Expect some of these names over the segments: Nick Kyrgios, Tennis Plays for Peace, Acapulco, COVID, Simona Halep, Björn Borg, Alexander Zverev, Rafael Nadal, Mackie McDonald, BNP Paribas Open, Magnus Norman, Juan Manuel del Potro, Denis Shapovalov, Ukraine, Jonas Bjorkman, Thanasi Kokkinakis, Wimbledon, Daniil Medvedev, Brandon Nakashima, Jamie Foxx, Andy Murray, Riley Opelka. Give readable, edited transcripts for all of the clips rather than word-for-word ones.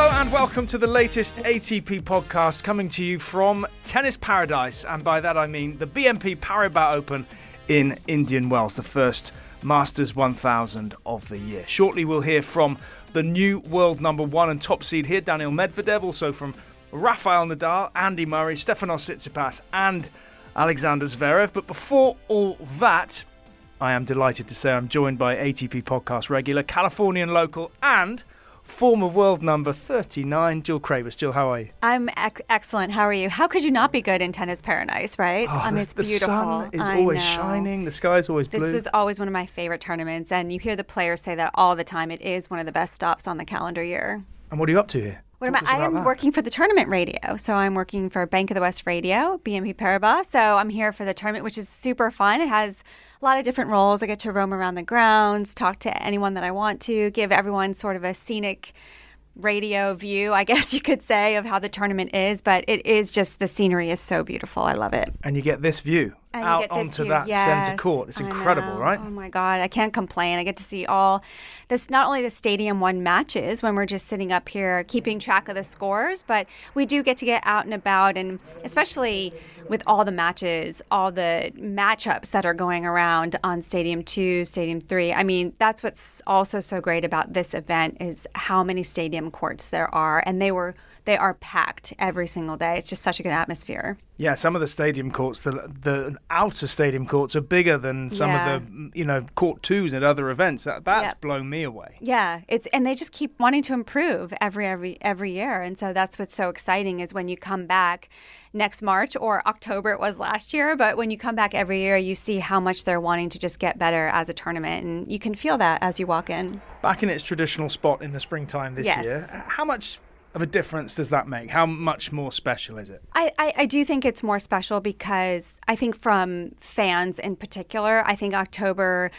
Hello and welcome to the latest ATP podcast, coming to you from Tennis Paradise, and by that I mean the BNP Paribas Open in Indian Wells, the first Masters 1000 of the year. Shortly we'll hear from the new world number one and top seed here, Daniil Medvedev, also from Rafael Nadal, Andy Murray, Stefanos Tsitsipas and Alexander Zverev. But before all that, I am delighted to say I'm joined by ATP podcast regular, Californian local and former world number 39, Jill Craybas. Jill, how are you? I'm excellent. How are you? How could you not be good in Tennis Paradise, right? Oh, I mean, it's beautiful. The sun is always shining. The sky is always blue. This was always one of my favorite tournaments, and you hear the players say that all the time. It is one of the best stops on the calendar year. And what are you up to here? I am working for the tournament radio. So I'm working for Bank of the West Radio, BNP Paribas. So I'm here for the tournament, which is super fun. It has a lot of different roles. I get to roam around the grounds, talk to anyone that I want to, give everyone sort of a scenic radio view, I guess you could say, of how the tournament is. But it is just, the scenery is so beautiful. I love it. And you get this view out onto that centre court. It's incredible, right? Oh my God, I can't complain. I get to see all this, not only the Stadium One matches when we're just sitting up here keeping track of the scores, but we do get to get out and about, and especially with all the matches, all the matchups that are going around on Stadium 2, Stadium 3. I mean, that's what's also so great about this event is how many stadium courts there are, and they are packed every single day. It's just such a good atmosphere. Yeah, some of the stadium courts, the outer stadium courts are bigger than some of the, court twos at other events. That's blown me away. Yeah, and they just keep wanting to improve every year. And so that's what's so exciting is when you come back next March, or October it was last year, but when you come back every year, you see how much they're wanting to just get better as a tournament. And you can feel that as you walk in. Back in its traditional spot in the springtime this year, how much of a difference does that make? How much more special is it? I do think it's more special because I think from fans in particular, I think October,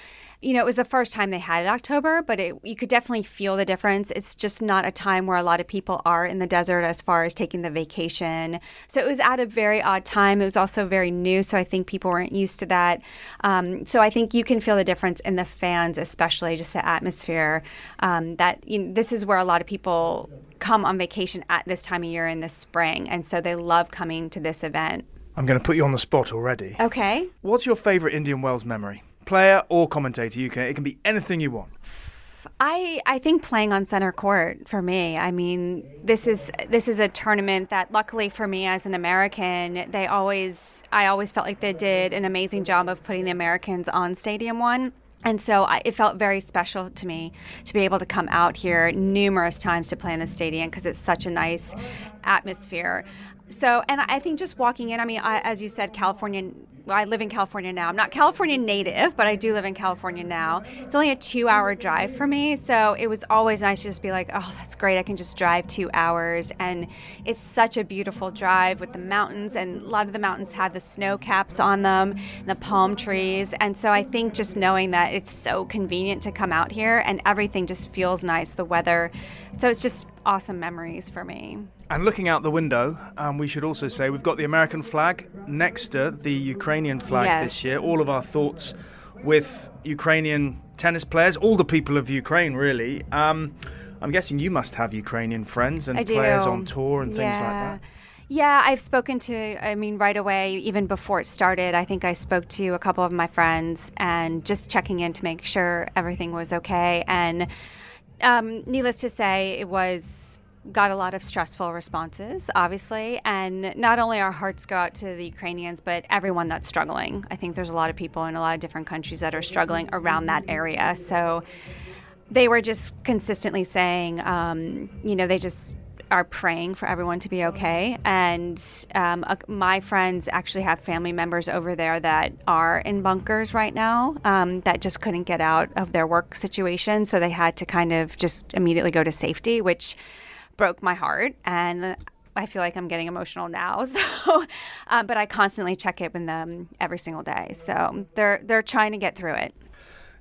it was the first time they had it October, but you could definitely feel the difference. It's just not a time where a lot of people are in the desert as far as taking the vacation. So it was at a very odd time. It was also very new, so I think people weren't used to that. So I think you can feel the difference in the fans, especially just the atmosphere. This is where a lot of people come on vacation at this time of year in the spring, and so they love coming to this event. I'm going to put you on the spot already. Okay. What's your favorite Indian Wells memory? Player or commentator, it can be anything you want. I think playing on center court for me. I mean, this is a tournament that, luckily for me as an American, I always felt like they did an amazing job of putting the Americans on Stadium One. And so it felt very special to me to be able to come out here numerous times to play in the stadium because it's such a nice atmosphere. So, and I think just walking in, as you said, I live in California now. I'm not California native, but I do live in California now. It's only a 2-hour drive for me, so it was always nice to just be like, oh, that's great. I can just drive 2 hours, and it's such a beautiful drive with the mountains, and a lot of the mountains have the snow caps on them and the palm trees, and so I think just knowing that it's so convenient to come out here and everything just feels nice, the weather. So it's just awesome memories for me. And looking out the window, we should also say we've got the American flag next to the Ukrainian flag this year. All of our thoughts with Ukrainian tennis players, all the people of Ukraine, really. I'm guessing you must have Ukrainian friends and players on tour and things like that. Yeah, I've spoken to, right away, even before it started, I think I spoke to a couple of my friends and just checking in to make sure everything was okay. And needless to say, it got a lot of stressful responses, obviously, and not only our hearts go out to the Ukrainians, but everyone that's struggling. I think there's a lot of people in a lot of different countries that are struggling around that area. So they were just consistently saying, they just are praying for everyone to be okay. And my friends actually have family members over there that are in bunkers right now that just couldn't get out of their work situation. So they had to kind of just immediately go to safety, which broke my heart, and I feel like I'm getting emotional now. So, but I constantly check in with them every single day. So they're trying to get through it.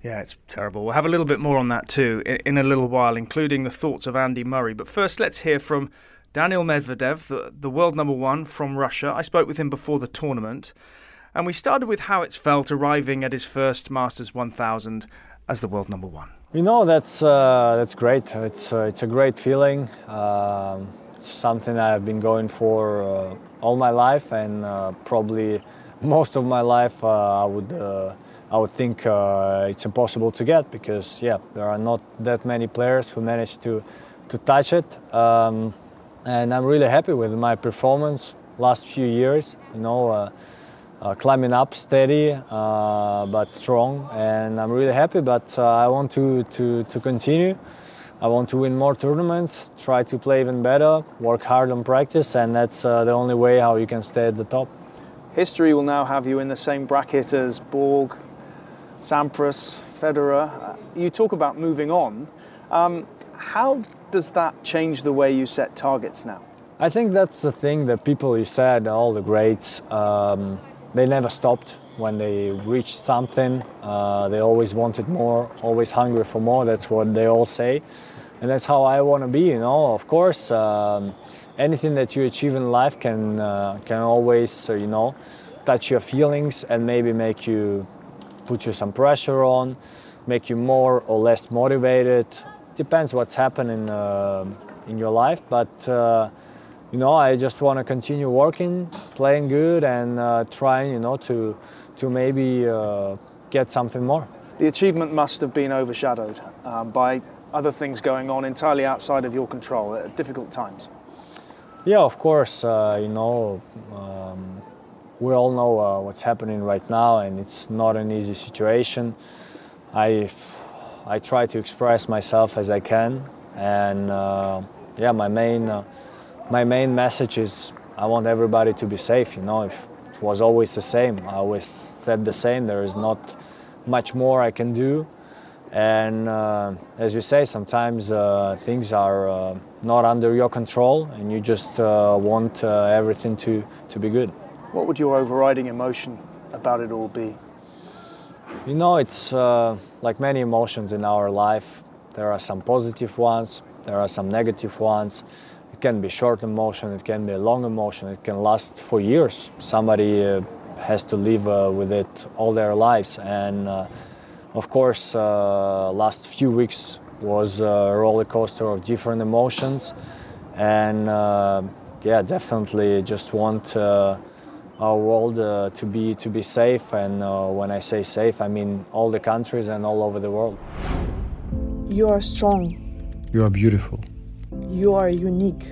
Yeah, it's terrible. We'll have a little bit more on that too in a little while, including the thoughts of Andy Murray. But first, let's hear from Daniil Medvedev, the world number one from Russia. I spoke with him before the tournament, and we started with how it's felt arriving at his first Masters 1000 as the world number one. You know, that's great. It's a great feeling. It's something I've been going for all my life, and probably most of my life I would think it's impossible to get, because yeah, there are not that many players who manage to touch it. And I'm really happy with my performance last few years. You know. Climbing up steady, but strong, and I'm really happy, but I want to continue. I want to win more tournaments, try to play even better, work hard on practice, and that's the only way how you can stay at the top. History will now have you in the same bracket as Borg, Sampras, Federer. You talk about moving on. How does that change the way you set targets now? I think that's the thing that people, you said, all the greats, they never stopped when they reached something. They always wanted more, always hungry for more. That's what they all say. And that's how I want to be, you know. Of course, anything that you achieve in life can always, you know, touch your feelings and maybe make you, put you some pressure on, make you more or less motivated. Depends what's happening in your life. But, you know, I just want to continue working, playing good, and trying, you know, to maybe get something more. The achievement must have been overshadowed by other things going on entirely outside of your control at difficult times. Yeah, of course. You know, we all know what's happening right now, and it's not an easy situation. I try to express myself as I can, and yeah, my main message is I want everybody to be safe. You know, if it was always the same, I always said the same, there is not much more I can do. And as you say, sometimes things are not under your control, and you just want everything to be good. What would your overriding emotion about it all be? You know, it's like many emotions in our life. There are some positive ones, there are some negative ones. It can be short emotion, it can be a long emotion, it can last for years. Somebody has to live with it all their lives. And of course, last few weeks was a roller coaster of different emotions. And yeah, definitely just want our world to be safe. And when I say safe, I mean all the countries and all over the world. You are strong. You are beautiful. You are unique.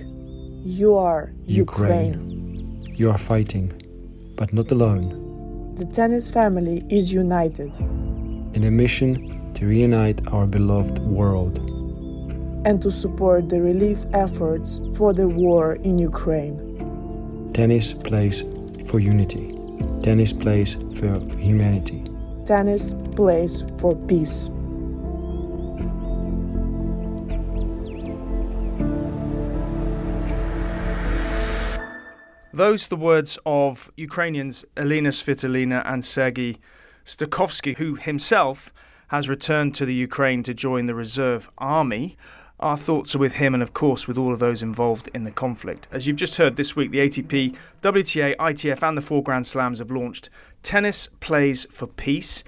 You are Ukraine. You are fighting, but not alone. The tennis family is united. In a mission to reunite our beloved world. And to support the relief efforts for the war in Ukraine. Tennis plays for unity. Tennis plays for humanity. Tennis plays for peace. Those are the words of Ukrainians Elina Svitolina and Sergiy Stakhovsky, who himself has returned to the Ukraine to join the reserve army. Our thoughts are with him and, of course, with all of those involved in the conflict. As you've just heard this week, the ATP, WTA, ITF and the four Grand Slams have launched Tennis Plays for Peace,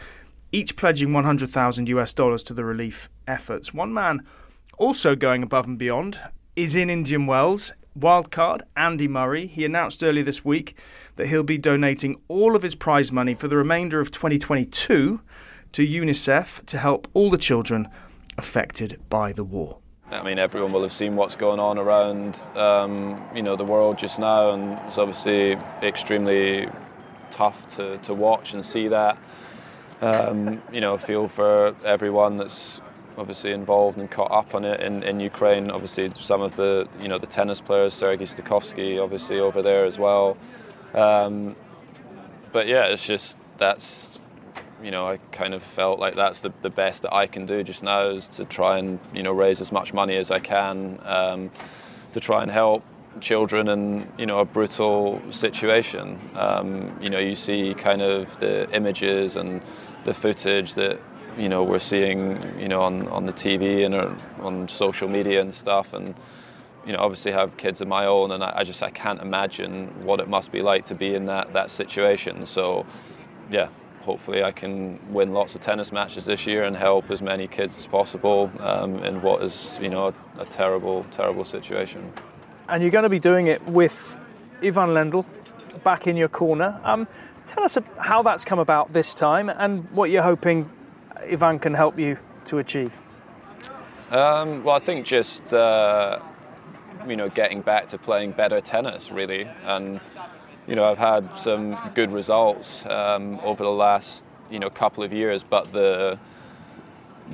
each pledging $100,000 to the relief efforts. One man also going above and beyond is in Indian Wells. Wildcard Andy Murray. He announced earlier this week that he'll be donating all of his prize money for the remainder of 2022 to UNICEF to help all the children affected by the war. I mean, everyone will have seen what's going on around, you know, the world just now, and it's obviously extremely tough to watch and see that. You know, feel for everyone that's obviously involved and caught up on it in Ukraine. Obviously, some of the, you know, the tennis players, Sergiy Stakhovsky, obviously over there as well. But yeah, it's just, that's, you know, I kind of felt like that's the best that I can do just now, is to try and, you know, raise as much money as I can to try and help children in, you know, a brutal situation. You know, you see kind of the images and the footage that, you know, we're seeing, you know, on the TV and on social media and stuff, and, you know, obviously have kids of my own, and I can't imagine what it must be like to be in that situation. So yeah, hopefully I can win lots of tennis matches this year and help as many kids as possible in what is, you know, a terrible, terrible situation. And you're going to be doing it with Ivan Lendl back in your corner. Tell us how that's come about this time and what you're hoping Ivan can help you to achieve. Well, I think just, you know, getting back to playing better tennis, really. And, you know, I've had some good results over the last, you know, couple of years, but the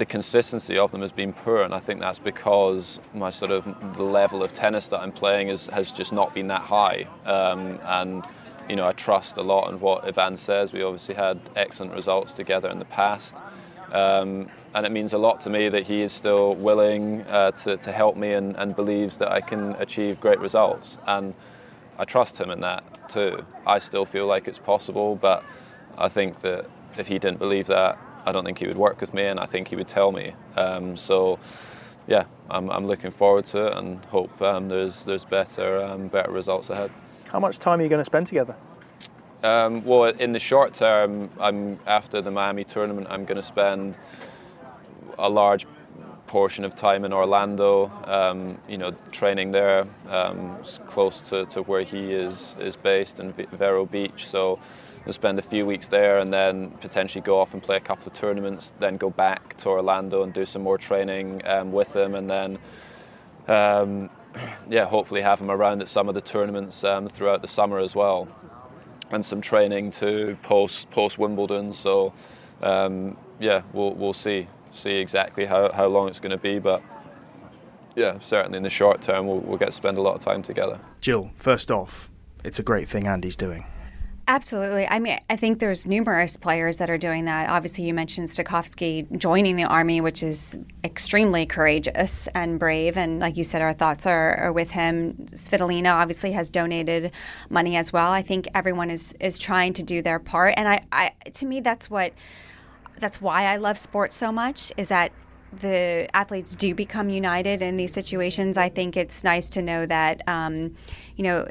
consistency of them has been poor, and I think that's because my sort of the level of tennis that I'm playing has just not been that high. And, you know, I trust a lot in what Ivan says. We obviously had excellent results together in the past. And it means a lot to me that he is still willing to help me and believes that I can achieve great results. And I trust him in that too. I still feel like it's possible, but I think that if he didn't believe that, I don't think he would work with me, and I think he would tell me. So, yeah, I'm looking forward to it and hope there's better results ahead. How much time are you going to spend together? Well, in the short term, after the Miami tournament, I'm going to spend a large portion of time in Orlando, you know, training there, close to where he is based in Vero Beach. So I'll spend a few weeks there and then potentially go off and play a couple of tournaments, then go back to Orlando and do some more training with him, and then hopefully have him around at some of the tournaments throughout the summer as well. And some training to post Wimbledon, so we'll see exactly how long it's going to be, but yeah, certainly in the short term we'll get to spend a lot of time together. Jill, first off, it's a great thing Andy's doing. Absolutely. I mean, I think there's numerous players that are doing that. Obviously, you mentioned Stakhovsky joining the Army, which is extremely courageous and brave. And like you said, our thoughts are with him. Svitolina obviously has donated money as well. I think everyone is trying to do their part. And I to me, that's why I love sports so much, is that the athletes do become united in these situations. I think it's nice to know that, you know,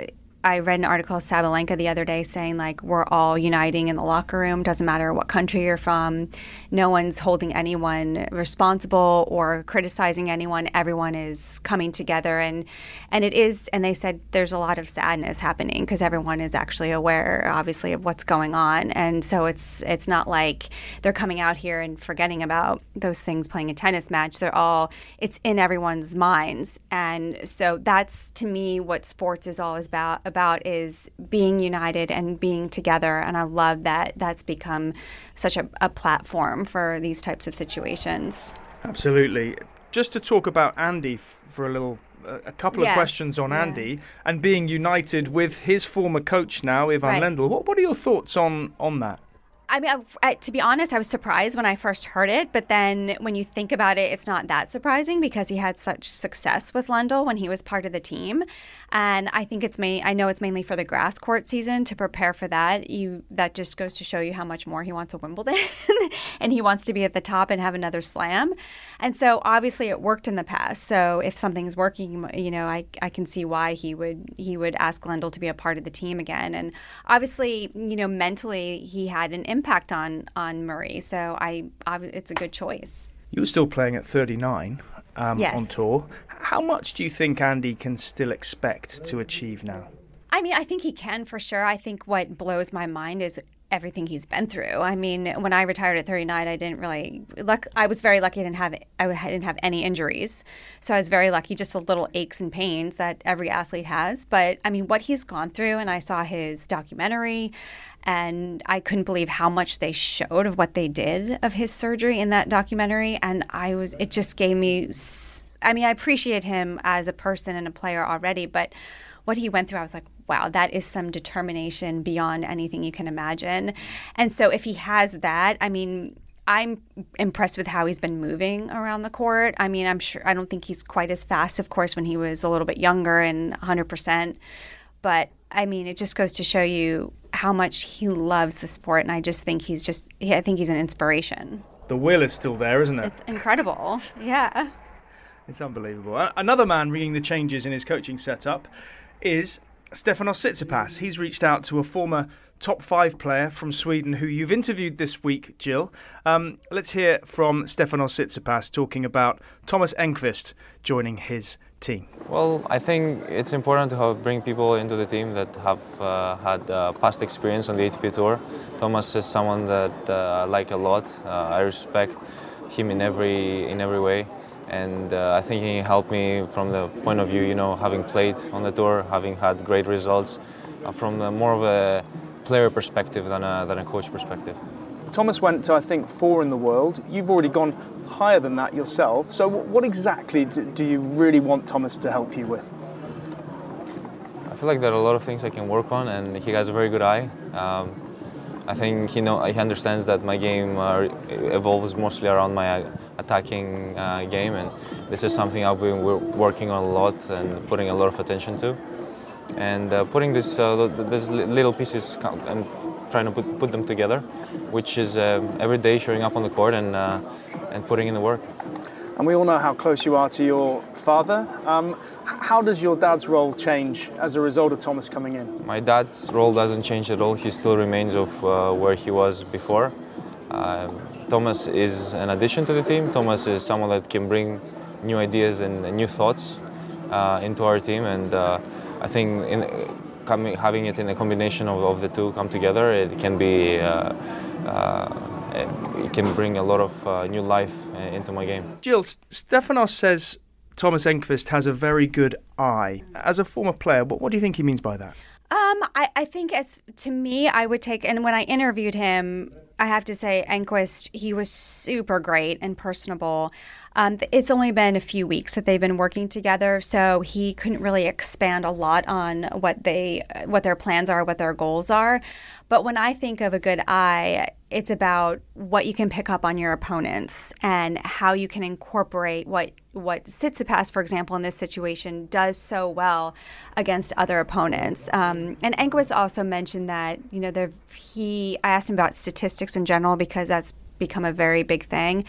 I read an article of Sabalenka the other day saying, like, we're all uniting in the locker room. Doesn't matter what country you're from. No one's holding anyone responsible or criticizing anyone. Everyone is coming together. And it is, and they said there's a lot of sadness happening because everyone is actually aware, obviously, of what's going on. And so it's not like they're coming out here and forgetting about those things playing a tennis match. It's in everyone's minds. And so that's, to me, what sports is all about is being united and being together, and I love that that's become such a platform for these types of situations. Absolutely. Just to talk about Andy for a couple of questions on Andy and being united with his former coach now, Ivan Lendl. What are your thoughts on that? I mean, to be honest, I was surprised when I first heard it, but then when you think about it, it's not that surprising because he had such success with Lendl when he was part of the team. And I think it's mainly for the grass court season to prepare for that. That just goes to show you how much more he wants a Wimbledon and he wants to be at the top and have another slam. And so obviously it worked in the past. So if something's working, you know, I can see why he would ask Lendl to be a part of the team again. And obviously, you know, mentally he had an impact on Murray, so it's a good choice. You were still playing at 39 on tour. How much do you think Andy can still expect to achieve now? I mean, I think he can for sure. I think what blows my mind is everything he's been through. I mean, when I retired at 39, I was very lucky. I didn't have any injuries, so I was very lucky. Just the little aches and pains that every athlete has. But I mean, what he's gone through, and I saw his documentary, and I couldn't believe how much they showed of what they did of his surgery in that documentary. And it just gave me. I mean, I appreciate him as a person and a player already, but what he went through, I was like, wow, that is some determination beyond anything you can imagine. And so if he has that, I mean, I'm impressed with how he's been moving around the court. I mean, I don't think he's quite as fast, of course, when he was a little bit younger and 100%. But I mean, it just goes to show you how much he loves the sport. And I just think I think he's an inspiration. The will is still there, isn't it? It's incredible. Yeah. It's unbelievable. Another man ringing the changes in his coaching setup is Stefanos Tsitsipas, he's reached out to a former top five player from Sweden who you've interviewed this week, Jill. Let's hear from Stefanos Tsitsipas talking about Thomas Enqvist joining his team. Well, I think it's important to bring people into the team that have had past experience on the ATP Tour. Thomas is someone that I like a lot. I respect him in every way. And I think he helped me from the point of view, you know, having played on the tour, having had great results, from more of a player perspective than a coach perspective. Thomas went to, I think, 4 in the world. You've already gone higher than that yourself. So what exactly do you really want Thomas to help you with? I feel like there are a lot of things I can work on, and he has a very good eye. I think he understands that my game evolves mostly around my attacking game, and this is something I've been working on a lot and putting a lot of attention to, and putting these little pieces and trying to put them together, which is every day showing up on the court and putting in the work. And we all know how close you are to your father. How does your dad's role change as a result of Thomas coming in? My dad's role doesn't change at all. He still remains of where he was before. Thomas is an addition to the team. Thomas is someone that can bring new ideas and new thoughts into our team, and I think having it in a combination of the two come together, it can bring a lot of new life into my game. Jill, Stefanos says Thomas Enqvist has a very good eye. As a former player, what do you think he means by that? I think, as to me, I would take, and when I interviewed him, I have to say Enqvist, he was super great and personable. It's only been a few weeks that they've been working together, so he couldn't really expand a lot on what their plans are, what their goals are. But when I think of a good eye, it's about what you can pick up on your opponents and how you can incorporate what Tsitsipas, for example, in this situation, does so well against other opponents. And Enqvist also mentioned that, you know, I asked him about statistics in general because that's become a very big thing.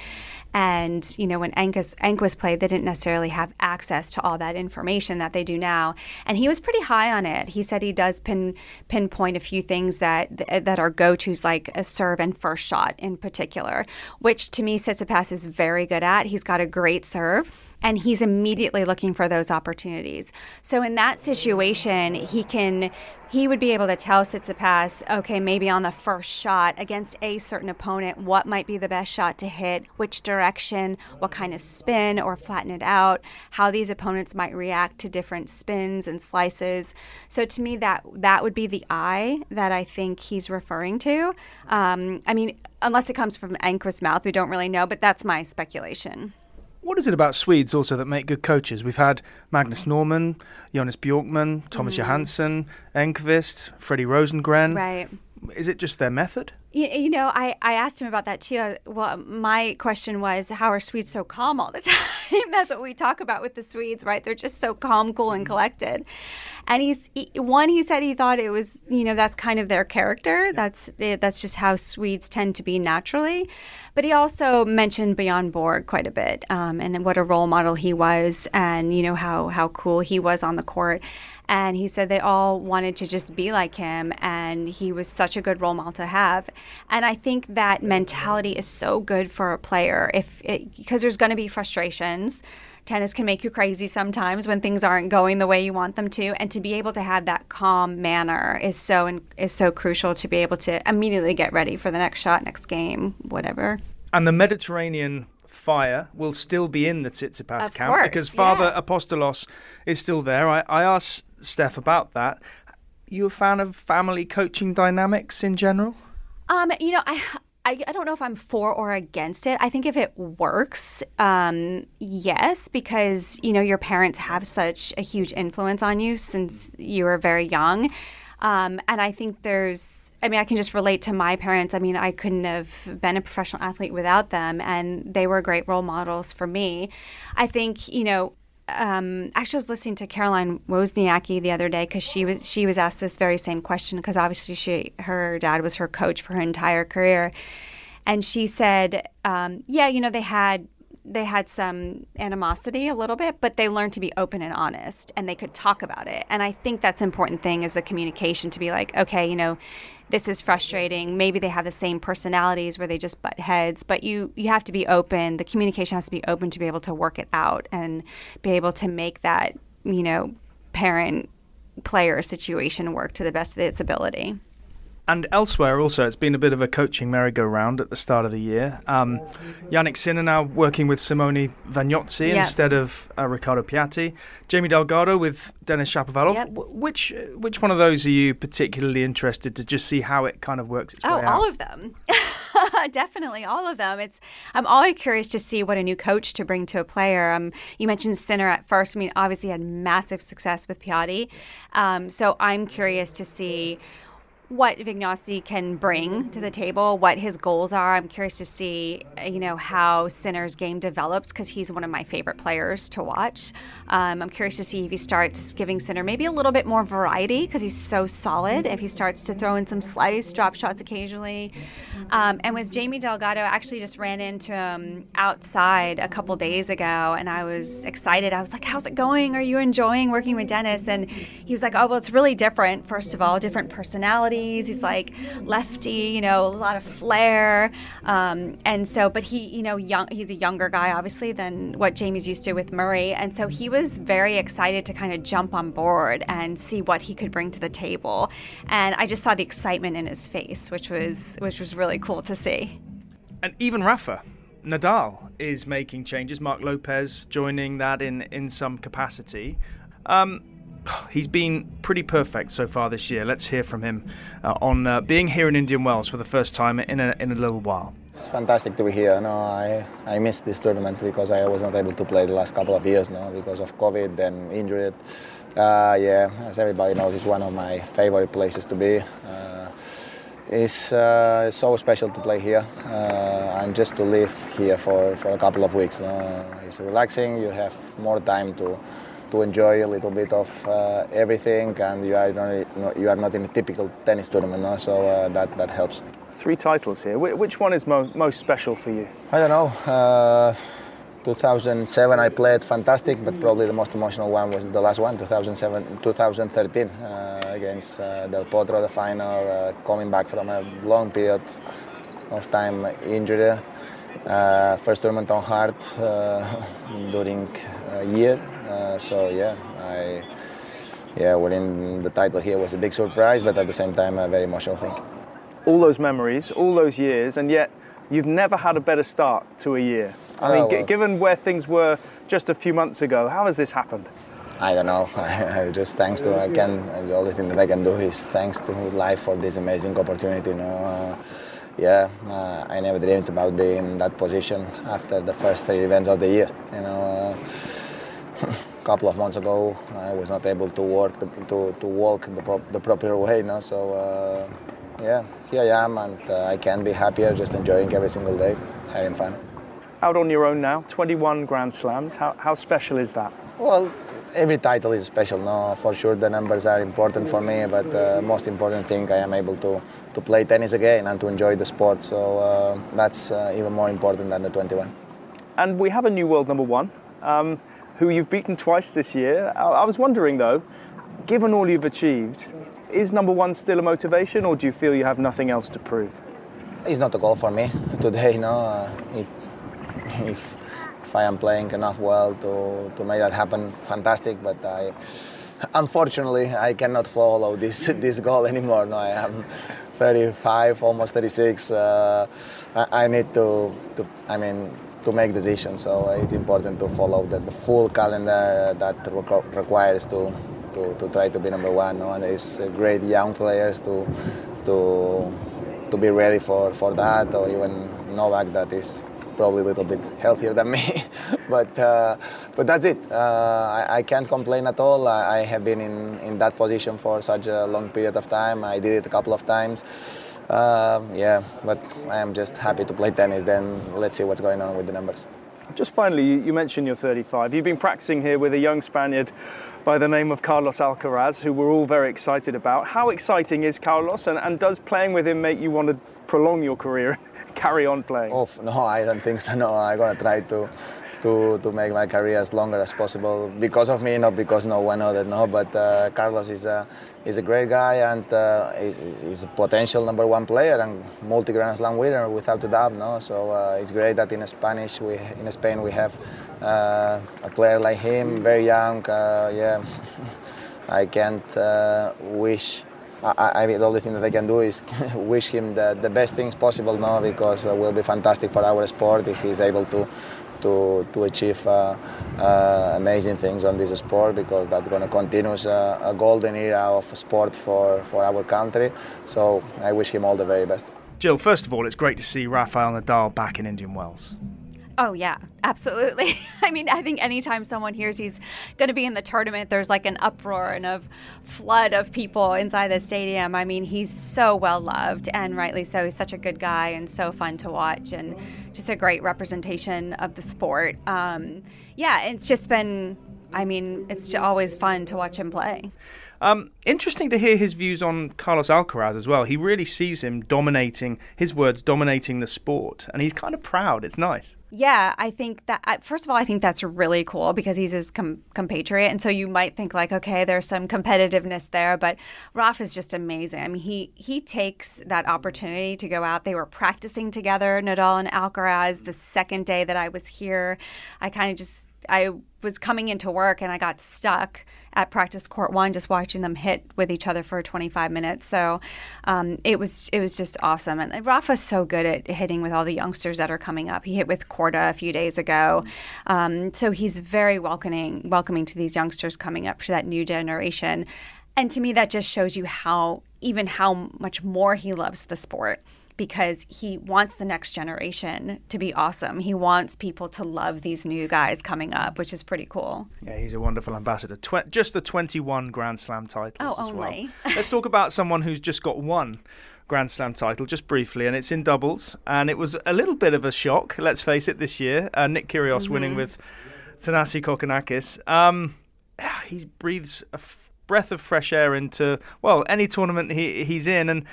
And, you know, when Enqvist played, they didn't necessarily have access to all that information that they do now. And he was pretty high on it. He said he does pinpoint a few things that are go-tos, like a serve and first shot in particular, which to me Tsitsipas is very good at. He's got a great serve, and he's immediately looking for those opportunities. So in that situation, he would be able to tell Tsitsipas, okay, maybe on the first shot against a certain opponent, what might be the best shot to hit, which direction, what kind of spin or flatten it out, how these opponents might react to different spins and slices. So to me, that would be the eye that I think he's referring to. Unless it comes from Enqvist's mouth, we don't really know, but that's my speculation. What is it about Swedes also that make good coaches? We've had Magnus Norman, Jonas Bjorkman, Thomas Johansson, Enqvist, Freddie Rosengren. Right. Is it just their method? You know, I asked him about that too. Well, my question was, how are Swedes so calm all the time? That's what we talk about with the Swedes, right? They're just so calm, cool, and collected. And he said he thought it was, that's kind of their character. Yeah. That's just how Swedes tend to be naturally. But he also mentioned Björn Borg quite a bit, and what a role model he was, and, how cool he was on the court. And he said they all wanted to just be like him, and he was such a good role model to have. And I think that mentality is so good for a player, because there's going to be frustrations. Tennis can make you crazy sometimes when things aren't going the way you want them to, and to be able to have that calm manner is so crucial to be able to immediately get ready for the next shot, next game, whatever. And the Mediterranean fire will still be in the Tsitsipas camp, course, because Father Apostolos is still there. I asked Steph about that. You a fan of family coaching dynamics in general? I don't know if I'm for or against it. I think if it works, yes, because, your parents have such a huge influence on you since you were very young. And I think I can just relate to my parents. I couldn't have been a professional athlete without them, and they were great role models for me. I think, actually, I was listening to Caroline Wozniacki the other day because she was asked this very same question, because obviously her dad was her coach for her entire career, and she said, they had they had some animosity a little bit, but they learned to be open and honest, and they could talk about it. And I think that's an important thing, is the communication, to be like, okay, you know, this is frustrating. Maybe they have the same personalities where they just butt heads, but you have to be open. The communication has to be open to be able to work it out and be able to make that, you know, parent-player situation work to the best of its ability. And elsewhere also, it's been a bit of a coaching merry-go-round at the start of the year. Yannick Sinner now working with Simone Vagnozzi instead of Riccardo Piatti. Jamie Delgado with Denis Shapovalov. Yep. Which one of those are you particularly interested to just see how it kind of works its way out? Oh, all of them. Definitely all of them. I'm always curious to see what a new coach to bring to a player. You mentioned Sinner at first. I mean, obviously he had massive success with Piatti. So I'm curious to see what Vagnozzi can bring to the table, what his goals are. I'm curious to see, you know, how Sinner's game develops, because he's one of my favorite players to watch. I'm curious to see if he starts giving Sinner maybe a little bit more variety, because he's so solid, if he starts to throw in some slice drop shots occasionally. And with Jamie Delgado, I actually just ran into him outside a couple days ago, and I was excited. I was like, how's it going? Are you enjoying working with Denis? And he was like, oh, well, it's really different, first of all, different personality. He's like lefty, you know, a lot of flair. And so, but he, you know, he's a younger guy, obviously, than what Jamie's used to with Murray. And so he was very excited to kind of jump on board and see what he could bring to the table. And I just saw the excitement in his face, which was really cool to see. And even Rafa Nadal is making changes. Mark Lopez joining that in some capacity. He's been pretty perfect so far this year. Let's hear from him on being here in Indian Wells for the first time in a little while. It's fantastic to be here. No, I missed this tournament because I was not able to play the last couple of years now because of COVID and injury. As everybody knows, it's one of my favorite places to be. It's so special to play here and just to live here for a couple of weeks. It's relaxing. You have more time to enjoy a little bit of everything, and you are not in a typical tennis tournament, so that helps. Three titles here. Which one is most special for you? I don't know. 2007 I played fantastic, but probably the most emotional one was the last one, 2013 against Del Potro, the final, coming back from a long period of time injury. First tournament on hard during a year. Winning the title here was a big surprise, but at the same time, a very emotional thing. All those memories, all those years, and yet you've never had a better start to a year. Given where things were just a few months ago, how has this happened? I don't know. The only thing that I can do is thanks to life for this amazing opportunity. I never dreamed about being in that position after the first three events of the year. A couple of months ago, I was not able to walk the proper way. Here I am, and I can't be happier. Just enjoying every single day, having fun. Out on your own now, 21 Grand Slams. How special is that? Well, every title is special. No, for sure the numbers are important for me, but the most important thing, I am able to play tennis again and to enjoy the sport. So that's even more important than the 21. And we have a new world number one, who you've beaten twice this year. I was wondering though, given all you've achieved, is number one still a motivation, or do you feel you have nothing else to prove? It's not a goal for me today. If I am playing enough well to make that happen, fantastic. But unfortunately, I cannot follow this goal anymore. No, I am 35, almost 36. I need to make decisions. So it's important to follow the full calendar that requires to try to be number one. No? And there's great young players to be ready for that, or even Novak that is probably a little bit healthier than me, but that's it. I can't complain at all. I have been in that position for such a long period of time. I did it a couple of times. But I am just happy to play tennis. Then let's see what's going on with the numbers. Just finally, you mentioned you're 35. You've been practicing here with a young Spaniard by the name of Carlos Alcaraz, who we're all very excited about. How exciting is Carlos, and does playing with him make you want to prolong your career carry on playing? Oh, no, I don't think so. No, I'm going to try to make my career as long as possible because of me, not because no one other. No, but Carlos is a great guy and he's a potential number one player and multi Grand Slam winner without a doubt. No, so it's great that in Spain we have a player like him, very young. Yeah, I can't wish. I mean, the only thing that I can do is wish him the best things possible. No, because it will be fantastic for our sport if he's able to achieve amazing things on this sport, because that's going to continue a golden era of sport for our country. So I wish him all the very best. Jill, first of all, it's great to see Rafael Nadal back in Indian Wells. Oh, yeah, absolutely. I mean, I think anytime someone hears he's going to be in the tournament, there's like an uproar and a flood of people inside the stadium. I mean, he's so well loved, and rightly so. He's such a good guy and so fun to watch and just a great representation of the sport. Yeah, it's just been, I mean, it's always fun to watch him play. Interesting to hear his views on Carlos Alcaraz as well. He really sees him dominating, his words, dominating the sport. And he's kind of proud. It's nice. Yeah, I think that, first of all, I think that's really cool because he's his compatriot. And so you might think like, okay, there's some competitiveness there. But Raf is just amazing. I mean, he takes that opportunity to go out. They were practicing together, Nadal and Alcaraz, the second day that I was here. I was coming into work and I got stuck at practice court one, just watching them hit with each other for 25 minutes. So it was just awesome. And Rafa's so good at hitting with all the youngsters that are coming up. He hit with Korda a few days ago. So he's very welcoming to these youngsters coming up, to that new generation. And to me, that just shows you how much more he loves the sport, because he wants the next generation to be awesome. He wants people to love these new guys coming up, which is pretty cool. Yeah, he's a wonderful ambassador. Just the 21 Grand Slam titles as well. Let's talk about someone who's just got one Grand Slam title, just briefly, and it's in doubles. And it was a little bit of a shock, let's face it, this year. Nick Kyrgios winning with Thanasi Kokkinakis. He breathes a breath of fresh air into, well, any tournament he's in. And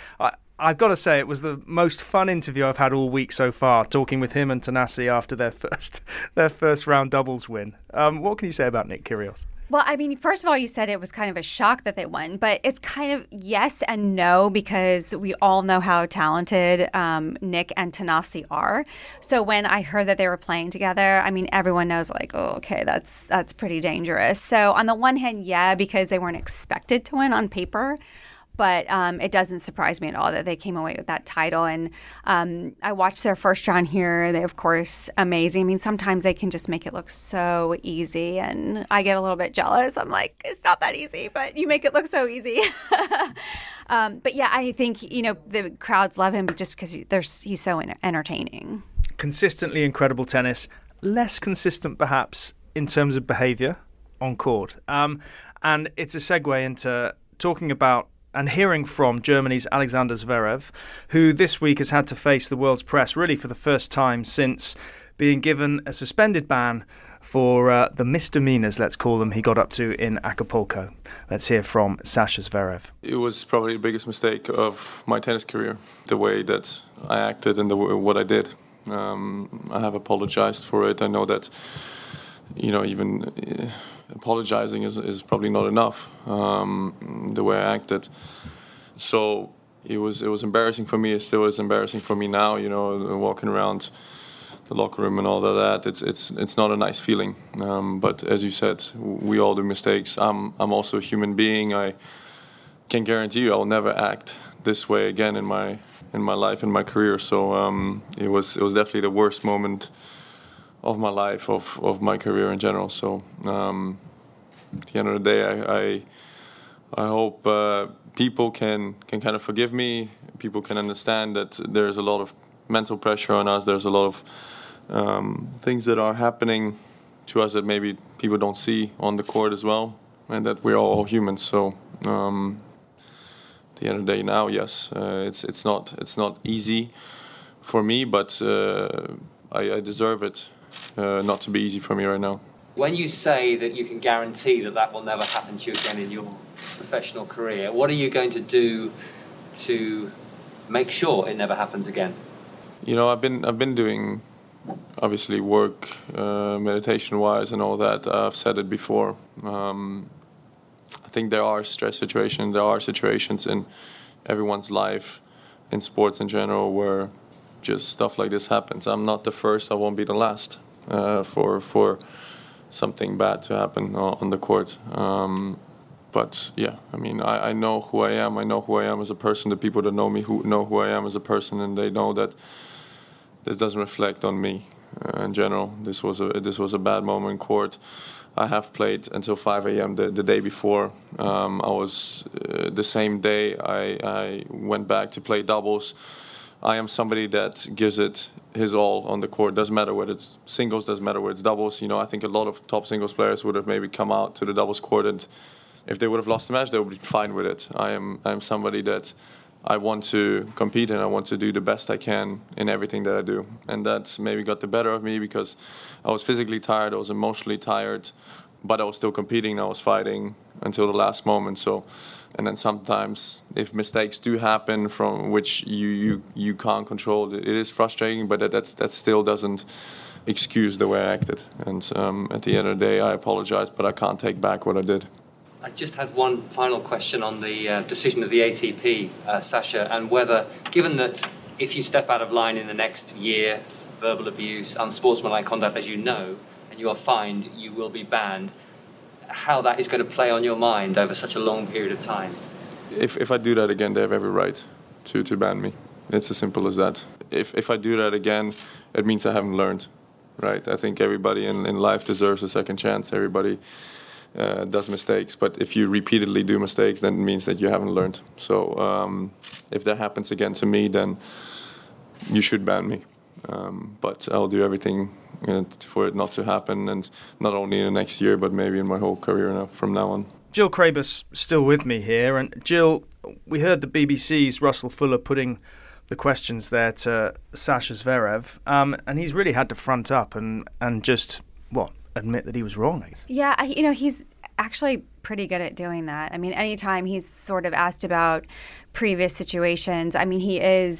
I've got to say, it was the most fun interview I've had all week so far, talking with him and Thanasi after their first round doubles win. What can you say about Nick Kyrgios? Well, I mean, first of all, you said it was kind of a shock that they won, but it's kind of yes and no, because we all know how talented Nick and Thanasi are. So when I heard that they were playing together, I mean, everyone knows like, oh, okay, that's pretty dangerous. So on the one hand, yeah, because they weren't expected to win on paper. But it doesn't surprise me at all that they came away with that title. And I watched their first round here. They, of course, amazing. I mean, sometimes they can just make it look so easy. And I get a little bit jealous. I'm like, it's not that easy, but you make it look so easy. But yeah, I think, you know, the crowds love him just because he's so entertaining. Consistently incredible tennis. Less consistent, perhaps, in terms of behavior on court. And it's a segue into talking about and hearing from Germany's Alexander Zverev, who this week has had to face the world's press really for the first time since being given a suspended ban for the misdemeanors, let's call them, he got up to in Acapulco. Let's hear from Sasha Zverev. It was probably the biggest mistake of my tennis career, the way that I acted and what I did. I have apologized for it. I know that, you know, even apologizing is probably not enough, the way I acted. So it was embarrassing for me. It still is embarrassing for me now, you know, walking around the locker room and all of that. It's not a nice feeling. But as you said, we all do mistakes. I'm also a human being. I can guarantee you I'll never act this way again in my life, in my career. So it was definitely the worst moment of my life, of my career in general. So at the end of the day, I hope people can kind of forgive me. People can understand that there's a lot of mental pressure on us. There's a lot of things that are happening to us that maybe people don't see on the court as well, and that we're all humans. So at the end of the day now, yes, it's not easy for me, but I deserve it. Not to be easy for me right now. When you say that you can guarantee that will never happen to you again in your professional career, what are you going to do to make sure it never happens again? You know, I've been doing, obviously, work, meditation-wise and all that. I've said it before. I think there are stress situations. There are situations in everyone's life, in sports in general, where just stuff like this happens. I'm not the first. I won't be the last for something bad to happen on the court. But yeah, I mean, I know who I am. I know who I am as a person. The people that know me who know who I am as a person, and they know that this doesn't reflect on me in general. This was a bad moment in court. I have played until 5 a.m. the day before. I was the same day. I went back to play doubles. I am somebody that gives it his all on the court. Doesn't matter whether it's singles. Doesn't matter whether it's doubles. You know, I think a lot of top singles players would have maybe come out to the doubles court and, if they would have lost the match, they would be fine with it. I'm somebody that I want to compete and I want to do the best I can in everything that I do. And that's maybe got the better of me because I was physically tired, I was emotionally tired, but I was still competing, I was fighting until the last moment. So, and then sometimes if mistakes do happen from which you can't control, it is frustrating, but that still doesn't excuse the way I acted. And at the end of the day, I apologize, but I can't take back what I did. I just had one final question on the decision of the ATP, Sasha, and whether, given that if you step out of line in the next year, verbal abuse, unsportsmanlike conduct, as you know, and you are fined, you will be banned, how that is going to play on your mind over such a long period of time. If I do that again, they have every right to ban me. It's as simple as that. If I do that again, it means I haven't learned, right? I think everybody in life deserves a second chance. Everybody does mistakes, but if you repeatedly do mistakes, then it means that you haven't learned. So if that happens again to me, then you should ban me. But I'll do everything for it not to happen, and not only in the next year, but maybe in my whole career now, from now on. Jill Craybas still with me here, and Jill, we heard the BBC's Russell Fuller putting the questions there to Sasha Zverev, and he's really had to front up and just, well, admit that he was wrong. Yeah, you know, he's actually pretty good at doing that. I mean, anytime he's sort of asked about previous situations, I mean, the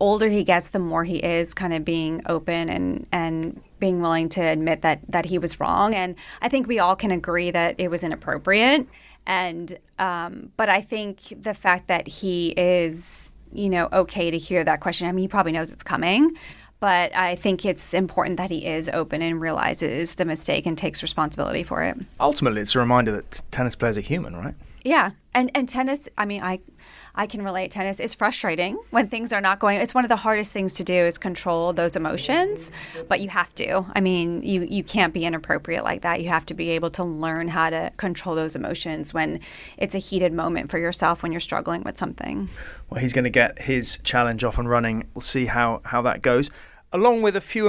older he gets, the more he is kind of being open and being willing to admit that he was wrong. And I think we all can agree that it was inappropriate. And but I think the fact that he is, you know, okay to hear that question, I mean, he probably knows it's coming. But I think it's important that he is open and realizes the mistake and takes responsibility for it. Ultimately, it's a reminder that tennis players are human, right? Yeah. And tennis, I mean, I can relate. Tennis is frustrating when things are not going. It's one of the hardest things to do is control those emotions, but you have to. I mean, you can't be inappropriate like that. You have to be able to learn how to control those emotions when it's a heated moment for yourself when you're struggling with something. Well, he's going to get his challenge off and running. We'll see how that goes. Along with a few more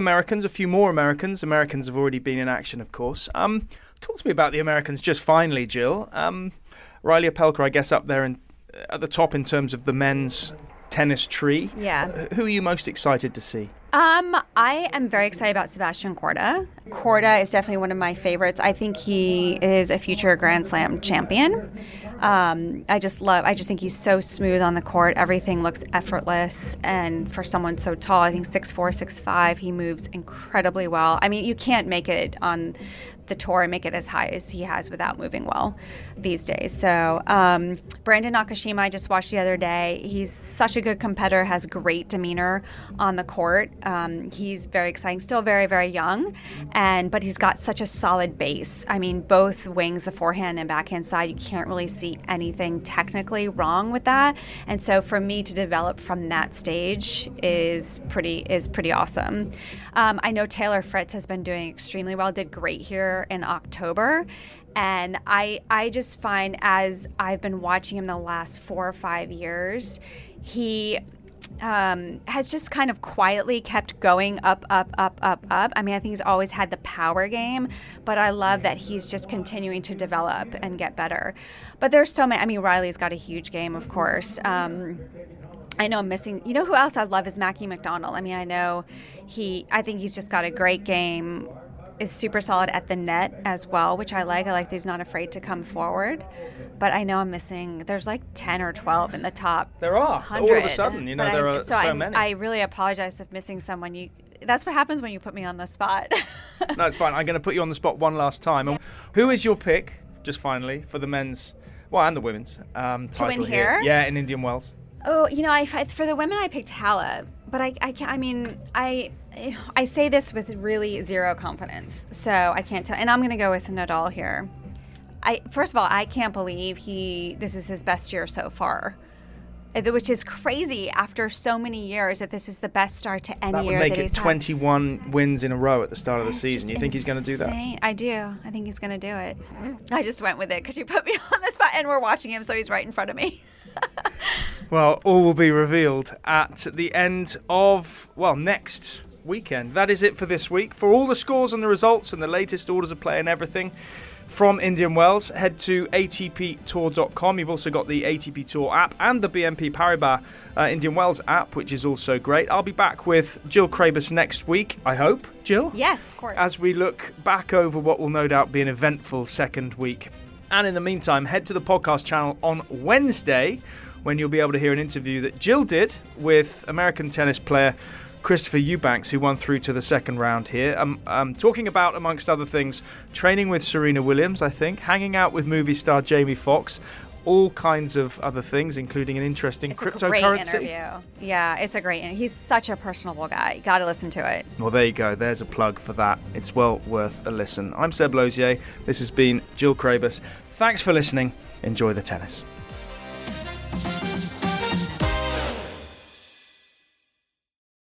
Americans. Americans have already been in action, of course. Talk to me about the Americans just finally, Jill. Riley Opelka, I guess, up there at the top in terms of the men's tennis tree. Yeah. Who are you most excited to see? I am very excited about Sebastian Korda. Korda is definitely one of my favorites. I think he is a future Grand Slam champion. I just think he's so smooth on the court. Everything looks effortless. And for someone so tall, I think 6'4", 6'5", he moves incredibly well. I mean, you can't make it on the tour and make it as high as he has without moving well these days. So Brandon Nakashima, I just watched the other day. He's such a good competitor, has great demeanor on the court. He's very exciting, still very, very young, but he's got such a solid base. I mean, both wings, the forehand and backhand side, you can't really see anything technically wrong with that. And so for me to develop from that stage is pretty awesome. I know Taylor Fritz has been doing extremely well, did great here in October. And I just find, as I've been watching him the last 4 or 5 years, he has just kind of quietly kept going up. I mean, I think he's always had the power game, but I love that he's just continuing to develop and get better. But there's so many. I mean, Riley's got a huge game, of course. I know I'm missing. You know who else I love is Mackie McDonald. I mean, I think he's just got a great game, is super solid at the net as well, which I like. I like that he's not afraid to come forward. But I know I'm missing, there's like 10 or 12 in the top. There are. 100. All of a sudden, you know, but there are so many. I really apologize if missing someone. That's what happens when you put me on the spot. No, it's fine. I'm going to put you on the spot one last time. Yeah. Who is your pick, just finally, for the men's, well, and the women's title to win here? Yeah, in Indian Wells. Oh, you know, for the women, I picked Halep, but I say this with really zero confidence, so I can't tell. And I'm going to go with Nadal here. First of all, I can't believe this is his best year so far, which is crazy after so many years that this is the best start to any year that he's had. That would make it 21 wins in a row at the start of the season. You think he's going to do that? I do. I think he's going to do it. I just went with it because you put me on the spot and we're watching him, so he's right in front of me. Well, all will be revealed at the end of, well, next weekend. That is it for this week. For all the scores and the results and the latest orders of play and everything from Indian Wells, head to atptour.com. You've also got the ATP Tour app and the BNP Paribas Indian Wells app, which is also great. I'll be back with Jill Craybas next week, I hope. Jill? Yes, of course. As we look back over what will no doubt be an eventful second week. And in the meantime, head to the podcast channel on Wednesday, when you'll be able to hear an interview that Jill did with American tennis player Christopher Eubanks, who won through to the second round here. I'm talking about, amongst other things, training with Serena Williams, I think, hanging out with movie star Jamie Foxx, all kinds of other things, including an interesting cryptocurrency. It's a great interview. Yeah, it's a great interview. He's such a personable guy. You got to listen to it. Well, there you go. There's a plug for that. It's well worth a listen. I'm Seb Lozier. This has been Jill Craybas. Thanks for listening. Enjoy the tennis.